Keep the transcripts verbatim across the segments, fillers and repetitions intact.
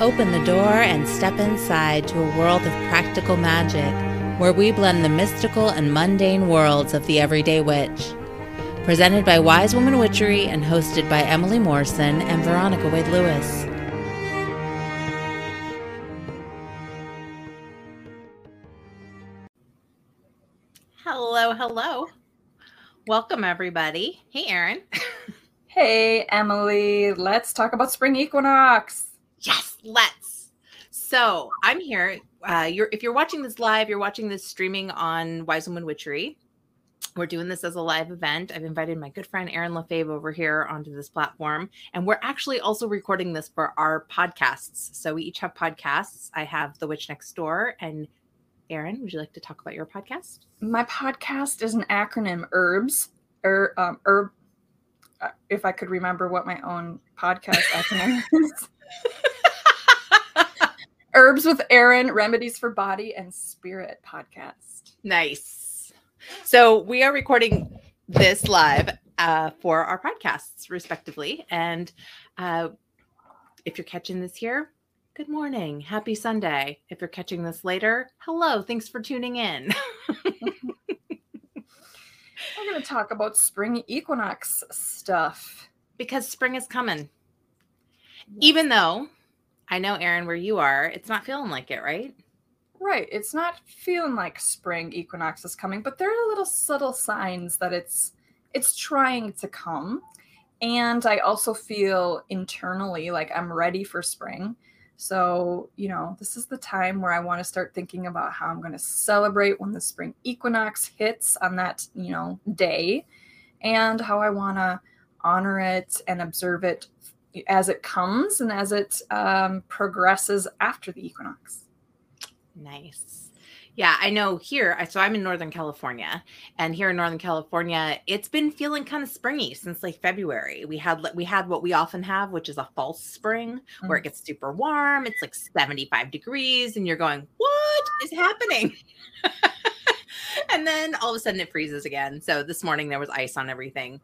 Open the door and step inside to a world of practical magic, where we blend the mystical and mundane worlds of the everyday witch. Presented by Wise Woman Witchery and hosted by Emily Morrison and Veronica Wade-Lewis. Hello, hello. Welcome, everybody. Hey, Erin. Hey, Emily. Let's talk about Spring Equinox. Yes, let's. So I'm here. Uh, you're, if you're watching this live, you're watching this streaming on Wise Woman Witchery. We're doing this as a live event. I've invited my good friend Erin LaFaive over here onto this platform. And we're actually also recording this for our podcasts. So we each have podcasts. I have The Witch Next Door. And Erin, would you like to talk about your podcast? My podcast is an acronym, Herbs. Er, um, herb. Uh, if I could remember what my own podcast acronym is. Herbs with Erin, Remedies for Body and Spirit podcast. Nice. So we are recording this live uh, for our podcasts, respectively. And uh, if you're catching this here, good morning. Happy Sunday. If you're catching this later, hello. Thanks for tuning in. We're going to talk about spring equinox stuff. Because spring is coming. Yes. Even though... I know, Erin, where you are, it's not feeling like it, right? Right. It's not feeling like spring equinox is coming, but there are little subtle signs that it's it's trying to come. And I also feel internally like I'm ready for spring. So, you know, this is the time where I want to start thinking about how I'm going to celebrate when the spring equinox hits on that, you know, day, and how I want to honor it and observe it as it comes and as it um, progresses after the equinox. Nice. Yeah, I know here, so I'm in Northern California, and here in Northern California, it's been feeling kind of springy since like February. We had we had what we often have, which is a false spring, mm-hmm. where it gets super warm. It's like seventy-five degrees, and you're going, what is happening? And then all of a sudden it freezes again. So this morning there was ice on everything.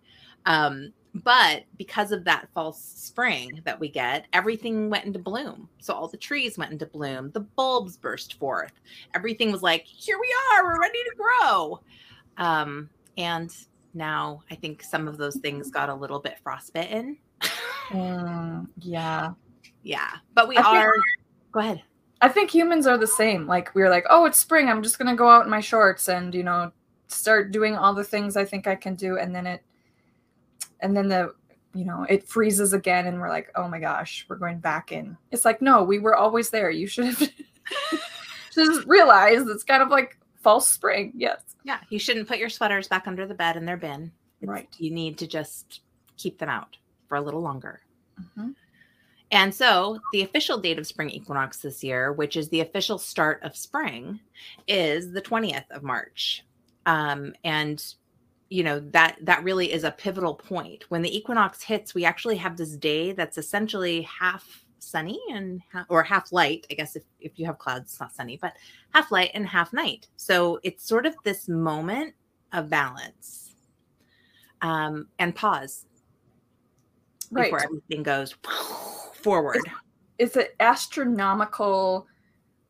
Um, But because of that false spring that we get, everything went into bloom. So all the trees went into bloom. The bulbs burst forth. Everything was like, here we are. We're ready to grow. Um, and now I think some of those things got a little bit frostbitten. Mm, yeah. Yeah. But we I are. Think, go ahead. I think humans are the same. Like we're like, oh, it's spring. I'm just going to go out in my shorts and, you know, start doing all the things I think I can do. And then it. And then the, you know, it freezes again and we're like, oh my gosh, we're going back in. It's like, no, we were always there. You should have just realized it's kind of like false spring. Yes. Yeah. You shouldn't put your sweaters back under the bed in their bin. It's, right. You need to just keep them out for a little longer. Mm-hmm. And so the official date of spring equinox this year, which is the official start of spring, is the twentieth of March. Um, and you know, that, that really is a pivotal point. When the equinox hits, we actually have this day that's essentially half sunny and half, or half light. I guess if, if you have clouds, it's not sunny, but half light and half night. So it's sort of this moment of balance um, and pause right. before everything goes forward. It's, it's an astronomical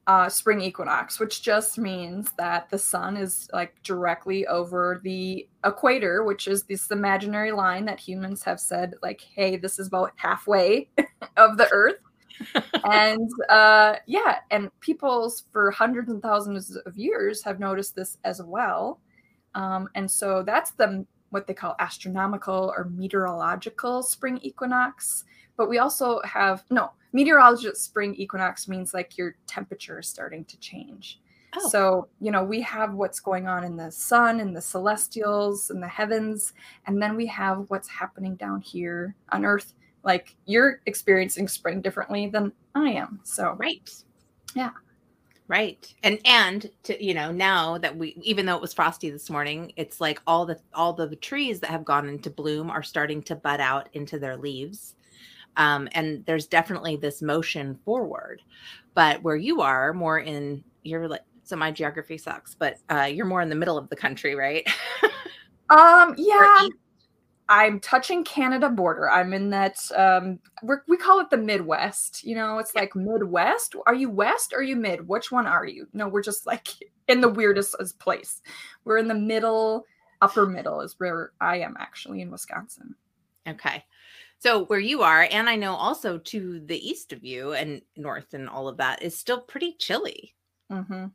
Uh, spring equinox, which just means that the sun is like directly over the equator, which is this imaginary line that humans have said, like, hey, this is about halfway of the earth. And uh, yeah, and peoples for hundreds and thousands of years have noticed this as well. Um, and so that's the what they call astronomical or meteorological spring equinox. But we also have, no, meteorological spring equinox means like your temperature is starting to change. Oh. So, you know, we have what's going on in the sun and the celestials and the heavens. And then we have what's happening down here on Earth. Like you're experiencing spring differently than I am. So, right. Yeah. Right. And, and to, you know, now that we, even though it was frosty this morning, it's like all the, all the trees that have gone into bloom are starting to bud out into their leaves. Um, and there's definitely this motion forward, but where you are more in, you're like, so my geography sucks, but, uh, you're more in the middle of the country, right? um, yeah, I'm touching Canada border. I'm in that, um, we're, we call it the Midwest. You know, it's like Midwest. Are you West or are you Mid? Which one are you? No, we're just like in the weirdest place. We're in the middle, upper middle is where I am actually in Wisconsin. Okay. So where you are, and I know also to the east of you and north and all of that is still pretty chilly. Mm-hmm.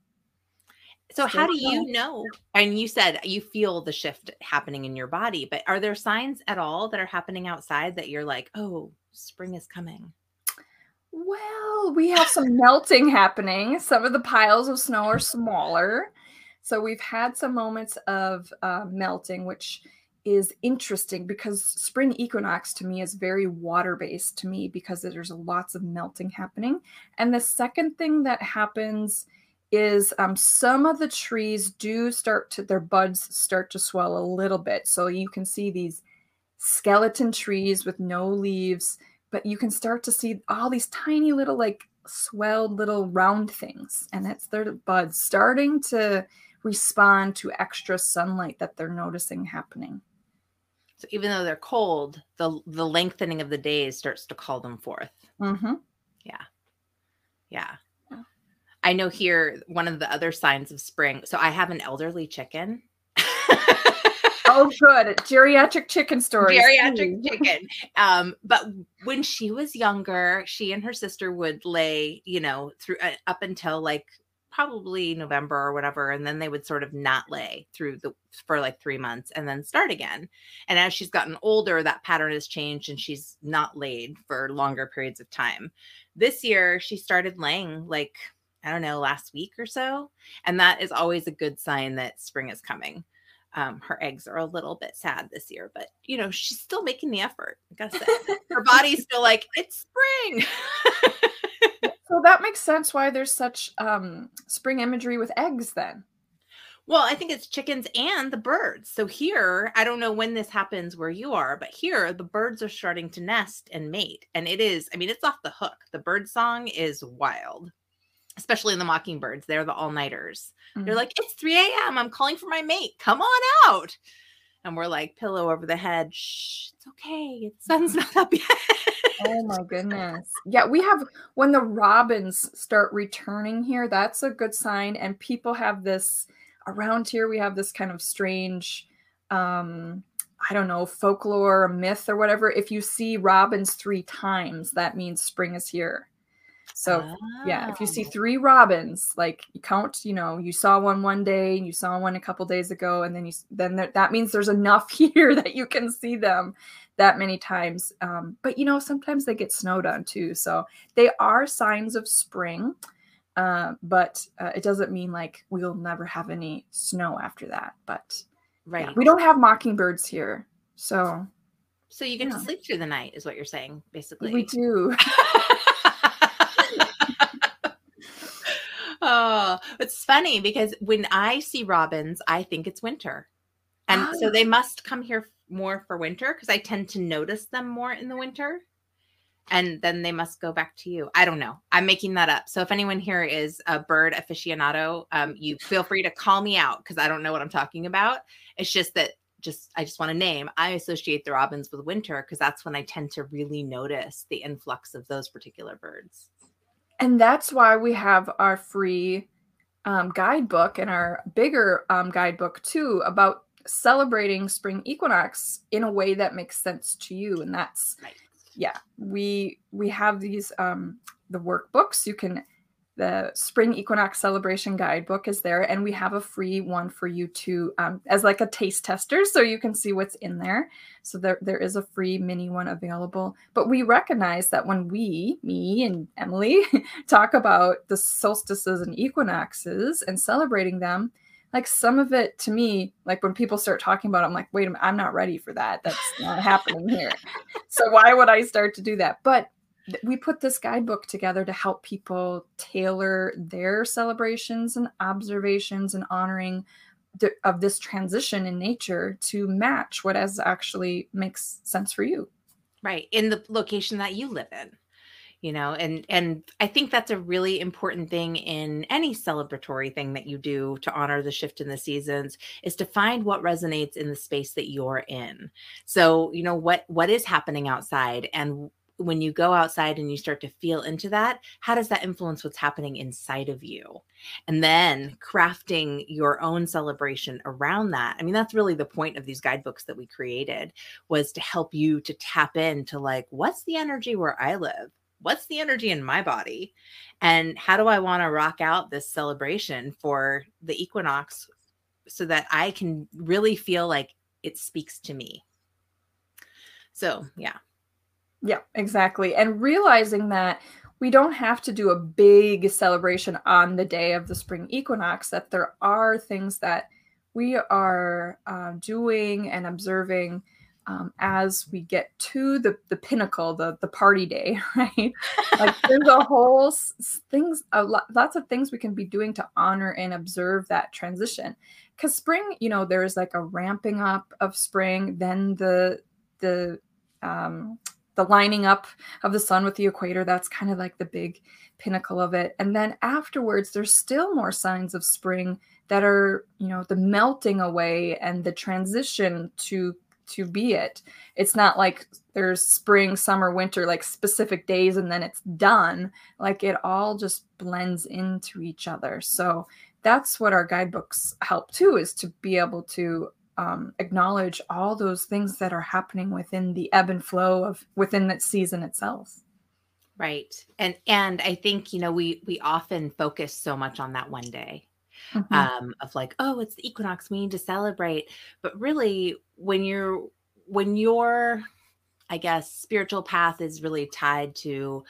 So how do you know? And you said you feel the shift happening in your body, but are there signs at all that are happening outside that you're like, oh, spring is coming? Well, we have some melting happening. Some of the piles of snow are smaller. So we've had some moments of uh, melting, which is interesting because spring equinox to me is very water-based to me because there's lots of melting happening. And the second thing that happens is um, some of the trees do start to, their buds start to swell a little bit. So you can see these skeleton trees with no leaves, but you can start to see all these tiny little like swelled little round things. And that's their buds starting to respond to extra sunlight that they're noticing happening. So even though they're cold, the, the lengthening of the days starts to call them forth. Mm-hmm. Yeah. Yeah. I know here, one of the other signs of spring. So I have an elderly chicken. Oh, good. Geriatric chicken story. Geriatric mm. chicken. Um, but when she was younger, she and her sister would lay, you know, through uh, up until like probably November or whatever. And then they would sort of not lay through the, for like three months and then start again. And as she's gotten older, that pattern has changed and she's not laid for longer periods of time. This year, she started laying like, I don't know, last week or so. And that is always a good sign that spring is coming. Um, her eggs are a little bit sad this year, but you know, she's still making the effort. Like I said, her body's still like, it's spring. So that makes sense why there's such um, spring imagery with eggs then. Well, I think it's chickens and the birds. So here, I don't know when this happens where you are, but here the birds are starting to nest and mate. And it is, I mean, it's off the hook. The bird song is wild. Especially in the mockingbirds, they're the all-nighters. Mm-hmm. They're like, it's three a.m. I'm calling for my mate. Come on out. And we're like, pillow over the head. Shh, it's okay. The sun's not up yet. Oh, my goodness. Yeah, we have, when the robins start returning here, that's a good sign. And people have this, around here, we have this kind of strange, um, I don't know, folklore or myth or whatever. If you see robins three times, that means spring is here. So, oh. yeah, if you see three robins, like you count, you know, you saw one one day and you saw one a couple days ago. And then you then there, that means there's enough here that you can see them that many times. Um, but, you know, sometimes they get snowed on, too. So they are signs of spring. Uh, but uh, it doesn't mean like we'll never have any snow after that. But right, yeah, we don't have mockingbirds here. So. So you get yeah. to sleep through the night is what you're saying, basically. We do. Oh, it's funny because when I see robins, I think it's winter. And oh. so they must come here more for winter because I tend to notice them more in the winter. And then they must go back to you. I don't know. I'm making that up. So if anyone here is a bird aficionado, um, you feel free to call me out because I don't know what I'm talking about. It's just that just I just want to name. I associate the robins with winter because that's when I tend to really notice the influx of those particular birds. And that's why we have our free um, guidebook and our bigger um, guidebook, too, about celebrating spring equinox in a way that makes sense to you. And that's, right. yeah, we we have these, um, the workbooks. You can, the Spring Equinox Celebration Guidebook is there. And we have a free one for you to, um, as like a taste tester, so you can see what's in there. So there, there is a free mini one available. But we recognize that when we, me and Emily, talk about the solstices and equinoxes and celebrating them, like some of it to me, like when people start talking about it, I'm like, wait a minute, I'm not ready for that. That's not happening here. So why would I start to do that? But we put this guidebook together to help people tailor their celebrations and observations and honoring the, of this transition in nature to match what as actually makes sense for you. Right. In the location that you live in. you know, and, and I think that's a really important thing in any celebratory thing that you do to honor the shift in the seasons, is to find what resonates in the space that you're in. So, you know, what, what is happening outside, and when you go outside and you start to feel into that, how does that influence what's happening inside of you? And then crafting your own celebration around that. I mean, that's really the point of these guidebooks that we created, was to help you to tap into, like, what's the energy where I live? What's the energy in my body? And how do I want to rock out this celebration for the equinox so that I can really feel like it speaks to me? So, yeah. Yeah, exactly. And realizing that we don't have to do a big celebration on the day of the spring equinox, that there are things that we are uh, doing and observing um, as we get to the, the pinnacle, the, the party day, right? Like there's a whole s- things, a lot, lots of things we can be doing to honor and observe that transition. Because spring, you know, there's like a ramping up of spring, then the, the, um, the lining up of the sun with the equator, that's kind of like the big pinnacle of it. And then afterwards, there's still more signs of spring that are, you know, the melting away and the transition to to be it. It's not like there's spring, summer, winter, like specific days, and then it's done. Like it all just blends into each other. So that's what our guidebooks help too, is to be able to Um, acknowledge all those things that are happening within the ebb and flow of within that season itself. Right. And, and I think, you know, we, we often focus so much on that one day mm-hmm. um, of like, oh, it's the equinox, we need to celebrate. But really when you're, when your, I guess, spiritual path is really tied to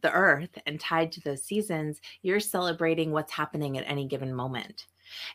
the earth and tied to those seasons, you're celebrating what's happening at any given moment.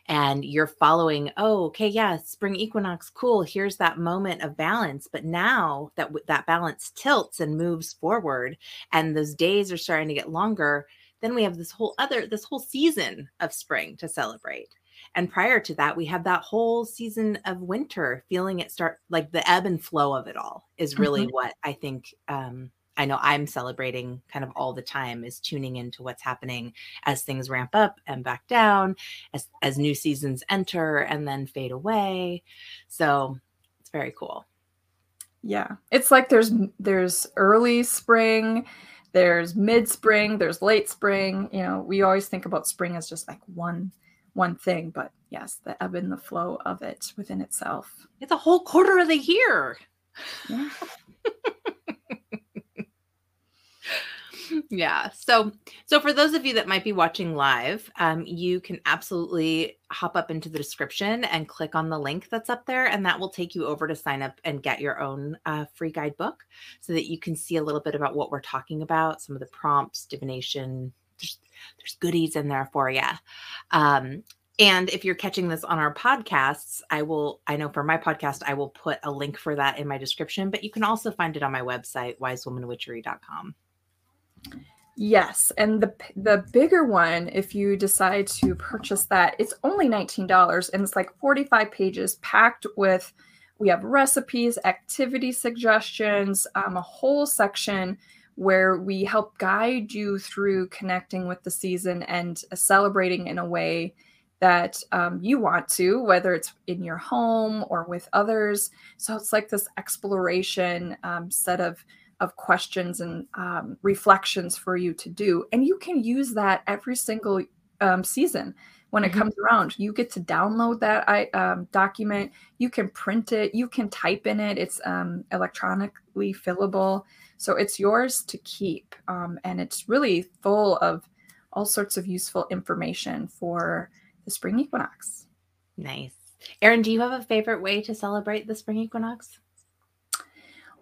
And you're following, oh, okay, yeah, spring equinox, cool. Here's that moment of balance. But now that w- that balance tilts and moves forward and those days are starting to get longer, then we have this whole other, this whole season of spring to celebrate. And prior to that, we have that whole season of winter, feeling it start, like the ebb and flow of it all is really mm-hmm. what I think, um, I know I'm celebrating kind of all the time, is tuning into what's happening as things ramp up and back down, as, as new seasons enter and then fade away. So it's very cool. Yeah. It's like there's, there's early spring, there's mid spring, there's late spring. You know, we always think about spring as just like one, one thing, but yes, the ebb and the flow of it within itself. It's a whole quarter of the year. Yeah. Yeah. So, so for those of you that might be watching live, um, you can absolutely hop up into the description and click on the link that's up there. And that will take you over to sign up and get your own uh, free guidebook so that you can see a little bit about what we're talking about. Some of the prompts, divination, there's, there's goodies in there for you. Um, And if you're catching this on our podcasts, I will, I know for my podcast, I will put a link for that in my description, but you can also find it on my website, wise woman witchery dot com. Yes. And the the bigger one, if you decide to purchase that, it's only nineteen dollars and it's like forty-five pages packed with, we have recipes, activity suggestions, um, a whole section where we help guide you through connecting with the season and celebrating in a way that um, you want to, whether it's in your home or with others. So it's like this exploration um, set of of questions and um, reflections for you to do. And you can use that every single um, season when it mm-hmm. comes around. You get to download that I, um, document, you can print it, you can type in it, it's um, electronically fillable. So it's yours to keep. Um, and it's really full of all sorts of useful information for the spring equinox. Nice. Erin, do you have a favorite way to celebrate the spring equinox?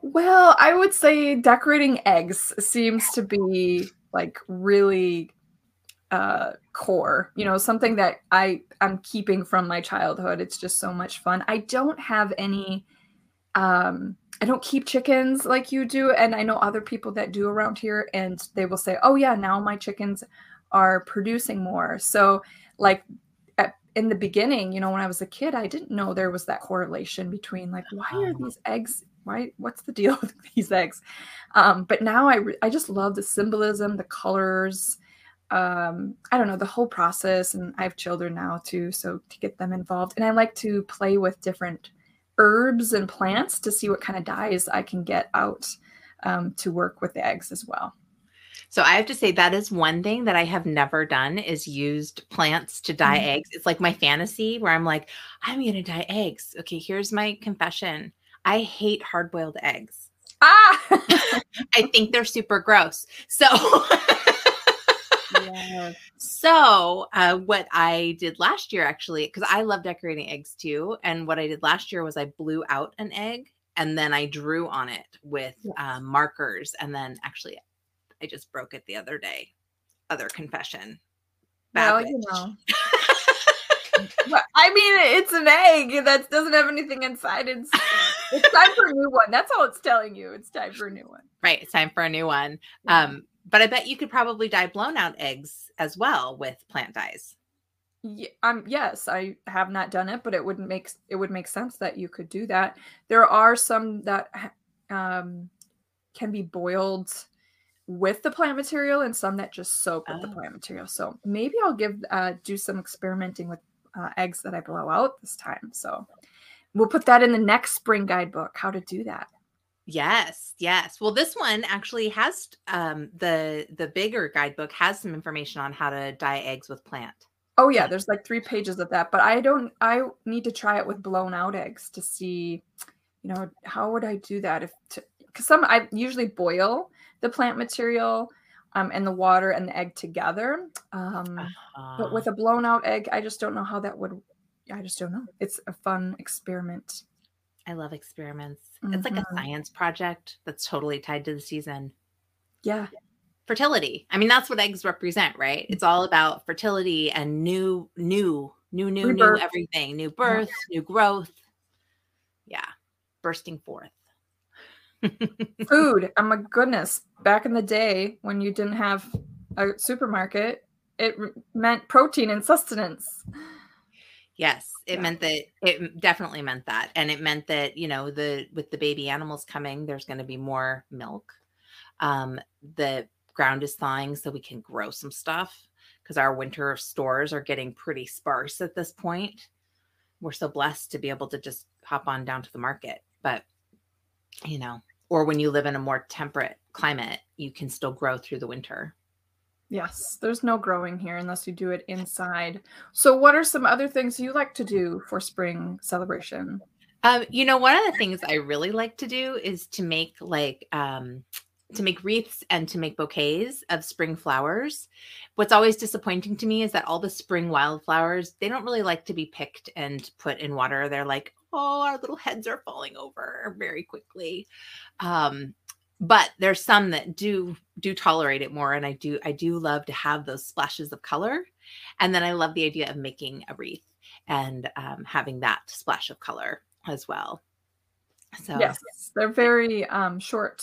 Well, I would say decorating eggs seems to be like really uh, core, you know, something that I am keeping from my childhood. It's just so much fun. I don't have any, um, I don't keep chickens like you do. And I know other people that do around here, and they will say, oh yeah, now my chickens are producing more. So like at, in the beginning, you know, when I was a kid, I didn't know there was that correlation between like, why are these eggs why, what's the deal with these eggs? Um, but now I, re I just love the symbolism, the colors, um, I don't know, the whole process. And I have children now too, so to get them involved. And I like to play with different herbs and plants to see what kind of dyes I can get out um, to work with the eggs as well. So I have to say that is one thing that I have never done is used plants to dye mm-hmm. eggs. It's like my fantasy where I'm like, I'm going to dye eggs. Okay, here's my confession. I hate hard-boiled eggs. Ah! I think they're super gross. So, yes. so uh, what I did last year actually, because I love decorating eggs too. And what I did last year was I blew out an egg and then I drew on it with yes. uh, markers and then actually I just broke it the other day. Other confession. Bad well, witch. You know. Well, I mean, it's an egg that doesn't have anything inside. It's, it's time for a new one. That's all it's telling you. It's time for a new one. Right. It's time for a new one. Yeah. Um, but I bet you could probably dye blown out eggs as well with plant dyes. Yeah, um, yes, I have not done it, but it would make, it would make sense that you could do that. There are some that um, can be boiled with the plant material and some that just soak with oh. the plant material. So maybe I'll give, uh, do some experimenting with uh, eggs that I blow out this time. So we'll put that in the next spring guidebook, how to do that. Yes. Yes. Well, this one actually has, um, the, the bigger guidebook has some information on how to dye eggs with plant. Oh yeah. There's like three pages of that, but I don't, I need to try it with blown out eggs to see, you know, how would I do that if to, because some I usually boil the plant material um, and the water and the egg together. Um, uh-huh. But with a blown out egg, I just don't know how that would, I just don't know. It's a fun experiment. I love experiments. Mm-hmm. It's like a science project that's totally tied to the season. Yeah. Fertility. I mean, that's what eggs represent, right? It's all about fertility and new, new, new, new, Rebirth. new everything. New birth, yeah. new growth. Yeah. Bursting forth. Food. Oh my goodness. Back in the day when you didn't have a supermarket, it meant protein and sustenance. Yes, it yeah. meant that. It definitely meant that. And it meant that, you know, the with the baby animals coming, there's going to be more milk. Um, the ground is thawing so we can grow some stuff because our winter stores are getting pretty sparse at this point. We're so blessed to be able to just hop on down to the market. But you know, or when you live in a more temperate climate, you can still grow through the winter. Yes. There's no growing here unless you do it inside. So what are some other things you like to do for spring celebration? Um, you know, one of the things I really like to do is to make like, um, to make wreaths and to make bouquets of spring flowers. What's always disappointing to me is that all the spring wildflowers, they don't really like to be picked and put in water. They're like, oh, our little heads are falling over very quickly. Um, but there's some that do, do tolerate it more. And I do, I do love to have those splashes of color. And then I love the idea of making a wreath and um, having that splash of color as well. So yes, they're very um, short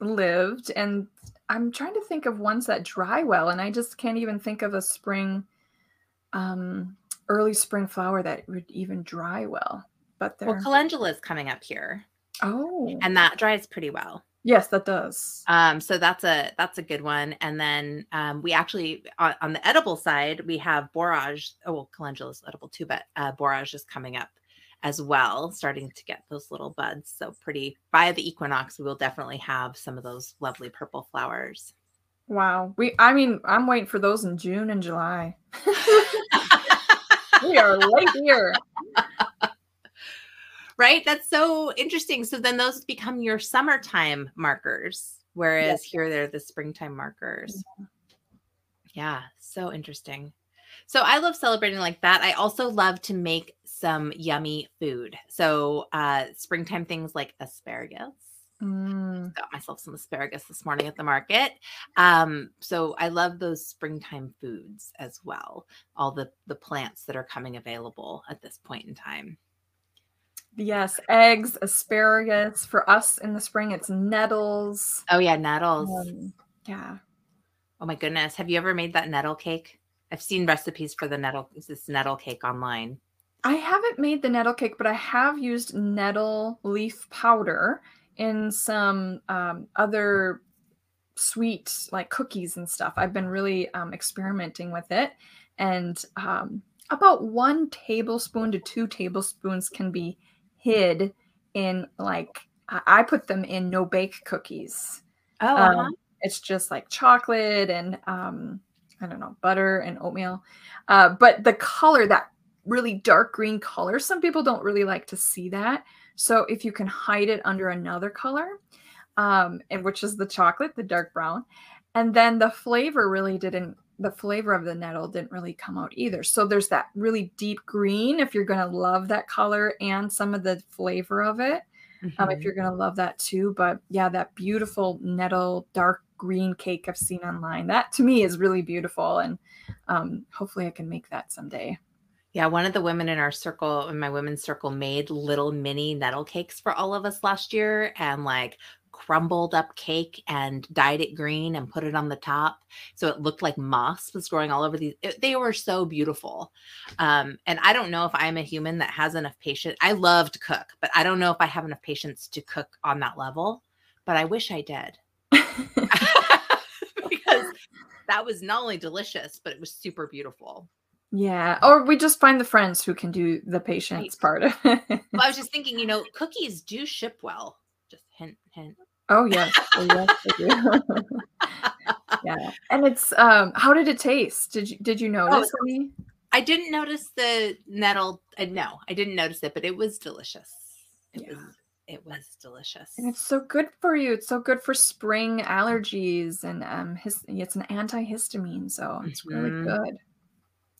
lived. And I'm trying to think of ones that dry well. And I just can't even think of a spring, um, early spring flower that would even dry well. But well, calendula is coming up here. Oh, and that dries pretty well. Yes, that does. Um, so that's a that's a good one. And then um, we actually on, on the edible side we have borage. Oh, well, calendula is edible too, but uh, borage is coming up as well, starting to get those little buds. So pretty by the equinox, we will definitely have some of those lovely purple flowers. Wow, we I mean I'm waiting for those in June and July. We are late here. Right? That's so interesting. So then those become your summertime markers, whereas yes. here they're the springtime markers. Yeah. yeah. So interesting. So I love celebrating like that. I also love to make some yummy food. So uh, springtime things like asparagus. Mm. Got myself some asparagus this morning at the market. Um, so I love those springtime foods as well. All the, the plants that are coming available at this point in time. Yes, eggs, asparagus. For us in the spring, it's nettles. Oh, yeah, nettles. Um, yeah. Oh, my goodness. Have you ever made that nettle cake? I've seen recipes for the nettle, this nettle cake online. I haven't made the nettle cake, but I have used nettle leaf powder in some um, other sweet like cookies and stuff. I've been really um, experimenting with it, and um, about one tablespoon to two tablespoons can be hid in, like, I put them in no bake cookies. Oh, uh-huh. um, it's just like chocolate and um, I don't know, butter and oatmeal. Uh, but the color, that really dark green color, some people don't really like to see that. So if you can hide it under another color, um, and which is the chocolate, the dark brown, and then the flavor really didn't, the flavor of the nettle didn't really come out either. So there's that really deep green, if you're going to love that color and some of the flavor of it. Mm-hmm. Um, if you're going to love that too. But yeah, that beautiful nettle dark green cake I've seen online, that to me is really beautiful. And um, hopefully I can make that someday. Yeah. One of the women in our circle, in my women's circle, made little mini nettle cakes for all of us last year, and like crumbled up cake and dyed it green and put it on the top. So it looked like moss was growing all over these. It, they were so beautiful. Um, and I don't know if I'm a human that has enough patience. I love to cook, but I don't know if I have enough patience to cook on that level, but I wish I did. Because that was not only delicious, but it was super beautiful. Yeah. Or we just find the friends who can do the patience right. part of it. Well, I was just thinking, you know, cookies do ship well. Just hint, hint. Oh, yes. Oh, yes, they do. Yeah. And it's, um, how did it taste? Did you, did you notice? Oh, any? I didn't notice the nettle. Uh, no, I didn't notice it, but it was delicious. It, yeah. was, it was delicious. And it's so good for you. It's so good for spring allergies, and um, his, it's an antihistamine. So it's mm-hmm. really good.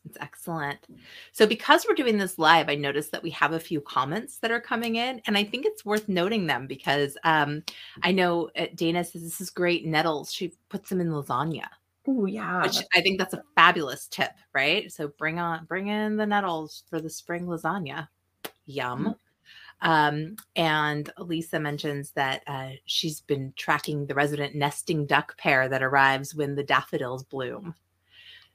It's excellent. So because we're doing this live, I noticed that we have a few comments that are coming in, and I think it's worth noting them because um, I know Dana says, this is great nettles. She puts them in lasagna. Oh, yeah. Which I think that's a fabulous tip, right? So bring on, bring in the nettles for the spring lasagna. Yum. Mm-hmm. Um, and Lisa mentions that uh, she's been tracking the resident nesting duck pair that arrives when the daffodils bloom.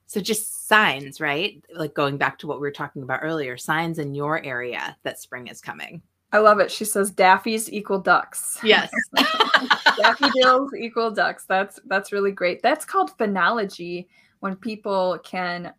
So just signs, right? Like going back to what we were talking about earlier, signs in your area that spring is coming. I love it. She says daffies equal ducks. Yes. Daffodils equal ducks. That's that's really great. That's called phenology, when people can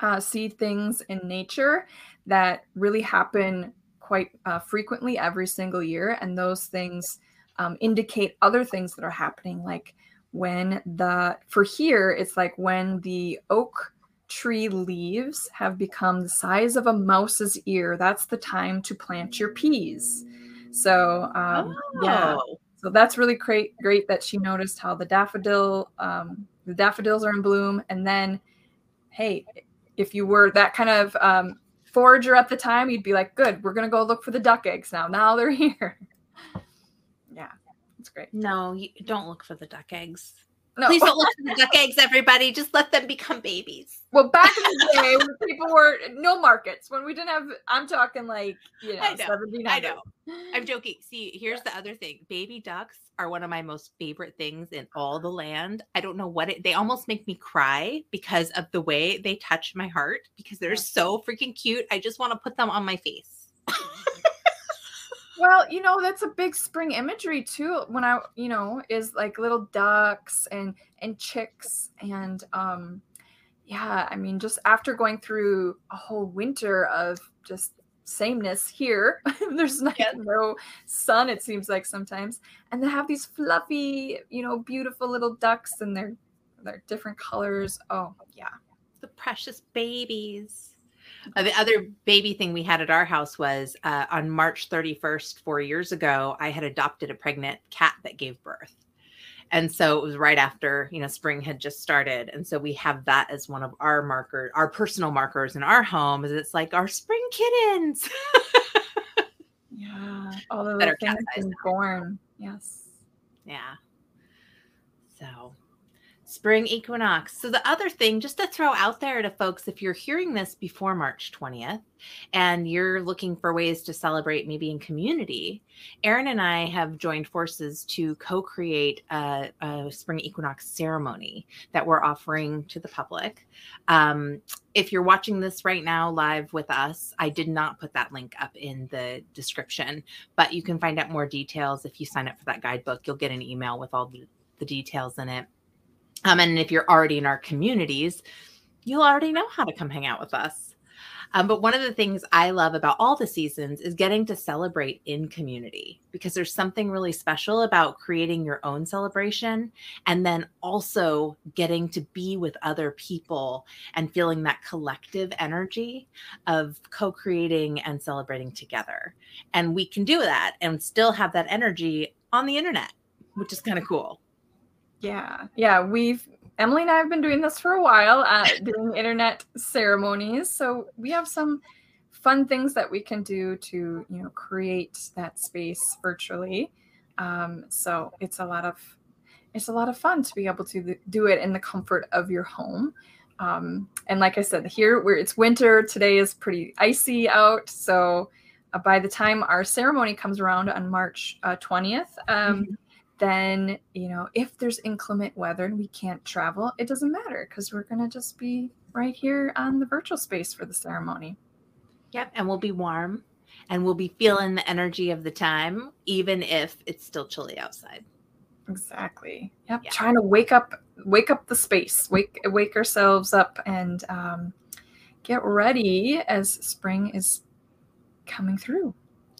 uh, see things in nature that really happen quite uh, frequently every single year. And those things um, indicate other things that are happening, like when the, for here, it's like when the oak tree leaves have become the size of a mouse's ear, that's the time to plant your peas. So, um, oh. yeah, so that's really great, great that she noticed how the daffodil, um, the daffodils are in bloom. And then, hey, if you were that kind of um, forager at the time, you'd be like, good, we're going to go look for the duck eggs now. Now they're here. Yeah. It's great. No, you don't look for the duck eggs. No. Please don't look for the duck eggs, everybody. Just let them become babies. Well, back in the day when people were no markets, when we didn't have, I'm talking like, you know, I know. I know. I'm joking. See, here's yeah. the other thing. Baby ducks are one of my most favorite things in all the land. I don't know what it, they almost make me cry because of the way they touch my heart, because they're yeah. so freaking cute. I just want to put them on my face. Well, you know, that's a big spring imagery too. When I, you know, is like little ducks and, and chicks and, um, yeah, I mean, just after going through a whole winter of just sameness here, there's not, yeah. no sun, it seems like sometimes, and they have these fluffy, you know, beautiful little ducks, and they're, they're different colors. Oh yeah. The precious babies. Uh, the other baby thing we had at our house was uh, on March thirty-first, four years ago, I had adopted a pregnant cat that gave birth. And so it was right after, you know, spring had just started. And so we have that as one of our markers, our personal markers in our home, is it's like our spring kittens. Yeah. All of those things born. Yes. Yeah. So. Spring equinox. So the other thing, just to throw out there to folks, if you're hearing this before March twentieth and you're looking for ways to celebrate maybe in community, Erin and I have joined forces to co-create a, a spring equinox ceremony that we're offering to the public. Um, if you're watching this right now live with us, I did not put that link up in the description, but you can find out more details. If you sign up for that guidebook, you'll get an email with all the, the details in it. Um, and if you're already in our communities, you'll already know how to come hang out with us. Um, but one of the things I love about all the seasons is getting to celebrate in community, because there's something really special about creating your own celebration and then also getting to be with other people and feeling that collective energy of co-creating and celebrating together. And we can do that and still have that energy on the internet, which is kind of cool. Yeah. Yeah. We've, Emily and I have been doing this for a while, uh, doing internet ceremonies. So we have some fun things that we can do to, you know, create that space virtually. Um, so it's a lot of, it's a lot of fun to be able to do it in the comfort of your home. Um, and like I said, here where it's winter, today is pretty icy out. So uh, by the time our ceremony comes around on March uh, twentieth, um, mm-hmm. then, you know, if there's inclement weather and we can't travel, it doesn't matter because we're going to just be right here on the virtual space for the ceremony. Yep. And we'll be warm and we'll be feeling the energy of the time, even if it's still chilly outside. Exactly. Yep. Yeah. Trying to wake up, wake up the space, wake, wake ourselves up and um, get ready as spring is coming through.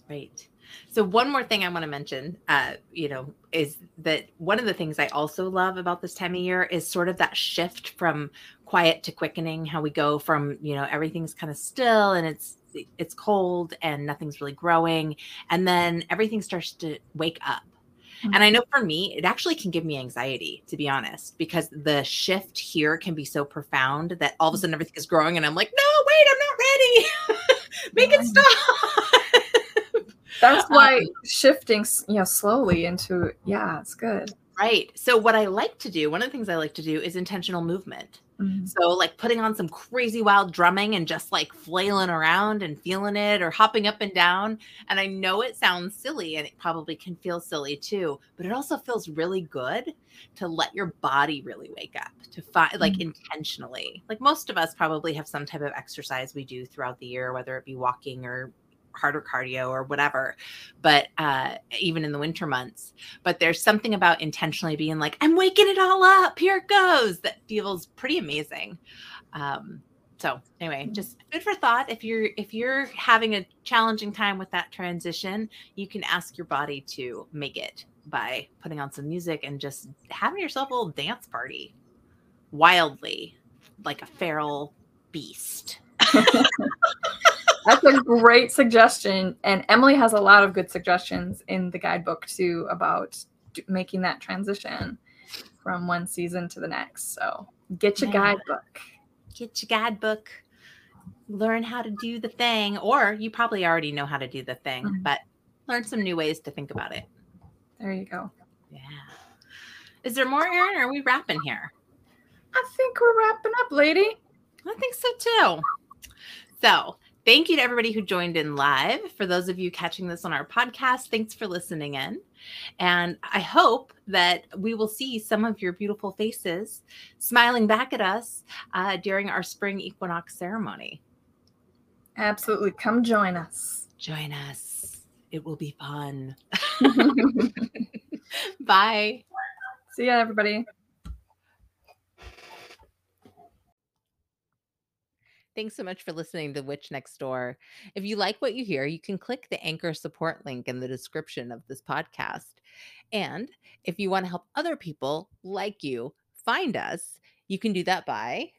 Right. So one more thing I want to mention, uh, you know, is that one of the things I also love about this time of year is sort of that shift from quiet to quickening, how we go from, you know, everything's kind of still and it's it's cold and nothing's really growing. And then everything starts to wake up. Mm-hmm. And I know for me, it actually can give me anxiety, to be honest, because the shift here can be so profound that all of a sudden everything is growing and I'm like, no, wait, I'm not ready. Make yeah. it stop. That's why um, shifting, you know, slowly into, yeah, it's good. Right. So what I like to do, one of the things I like to do is intentional movement. Mm-hmm. So like putting on some crazy wild drumming and just like flailing around and feeling it or hopping up and down. And I know it sounds silly and it probably can feel silly too, but it also feels really good to let your body really wake up to find mm-hmm. like intentionally, like most of us probably have some type of exercise we do throughout the year, whether it be walking or harder cardio or whatever, but uh, even in the winter months, but there's something about intentionally being like, I'm waking it all up. Here it goes. That feels pretty amazing. Um, so anyway, just food for thought. If you're, if you're having a challenging time with that transition, you can ask your body to make it by putting on some music and just having yourself a little dance party wildly, like a feral beast. That's a great suggestion. And Emily has a lot of good suggestions in the guidebook, too, about do- making that transition from one season to the next. So get your yeah. guidebook. Get your guidebook. Learn how to do the thing. Or you probably already know how to do the thing, mm-hmm. but learn some new ways to think about it. There you go. Yeah. Is there more, Erin, or are we wrapping here? I think we're wrapping up, lady. I think so, too. So thank you to everybody who joined in live. For those of you catching this on our podcast, thanks for listening in. And I hope that we will see some of your beautiful faces smiling back at us uh, during our spring equinox ceremony. Absolutely. Come join us. Join us. It will be fun. Bye. See ya, everybody. Thanks so much for listening to The Witch Next Door. If you like what you hear, you can click the Anchor support link in the description of this podcast. And if you want to help other people like you find us, you can do that by...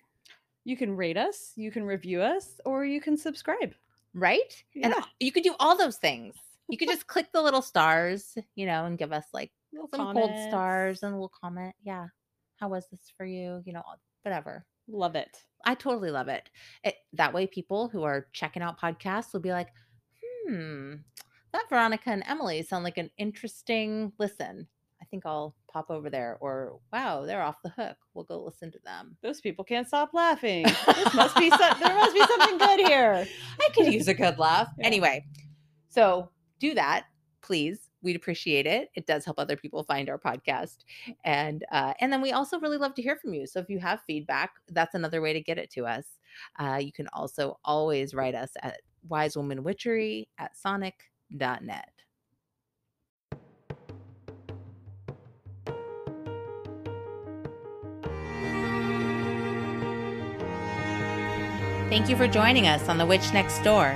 You can rate us, you can review us, or you can subscribe. Right? Yeah. And you can do all those things. You can just click the little stars, you know, and give us like little some gold stars and a little comment. Yeah. How was this for you? You know, whatever. Love it. I totally love it. it. That way people who are checking out podcasts will be like, hmm, that Veronica and Emily sound like an interesting listen. I think I'll pop over there. Or, wow, they're off the hook. We'll go listen to them. Those people can't stop laughing. This must be so- there must be something good here. I could use a good laugh. Yeah. Anyway, so do that, please. We'd appreciate it. It does help other people find our podcast. And uh, and then we also really love to hear from you. So if you have feedback, that's another way to get it to us. Uh, you can also always write us at wisewomanwitchery at sonic dot net. Thank you for joining us on The Witch Next Door.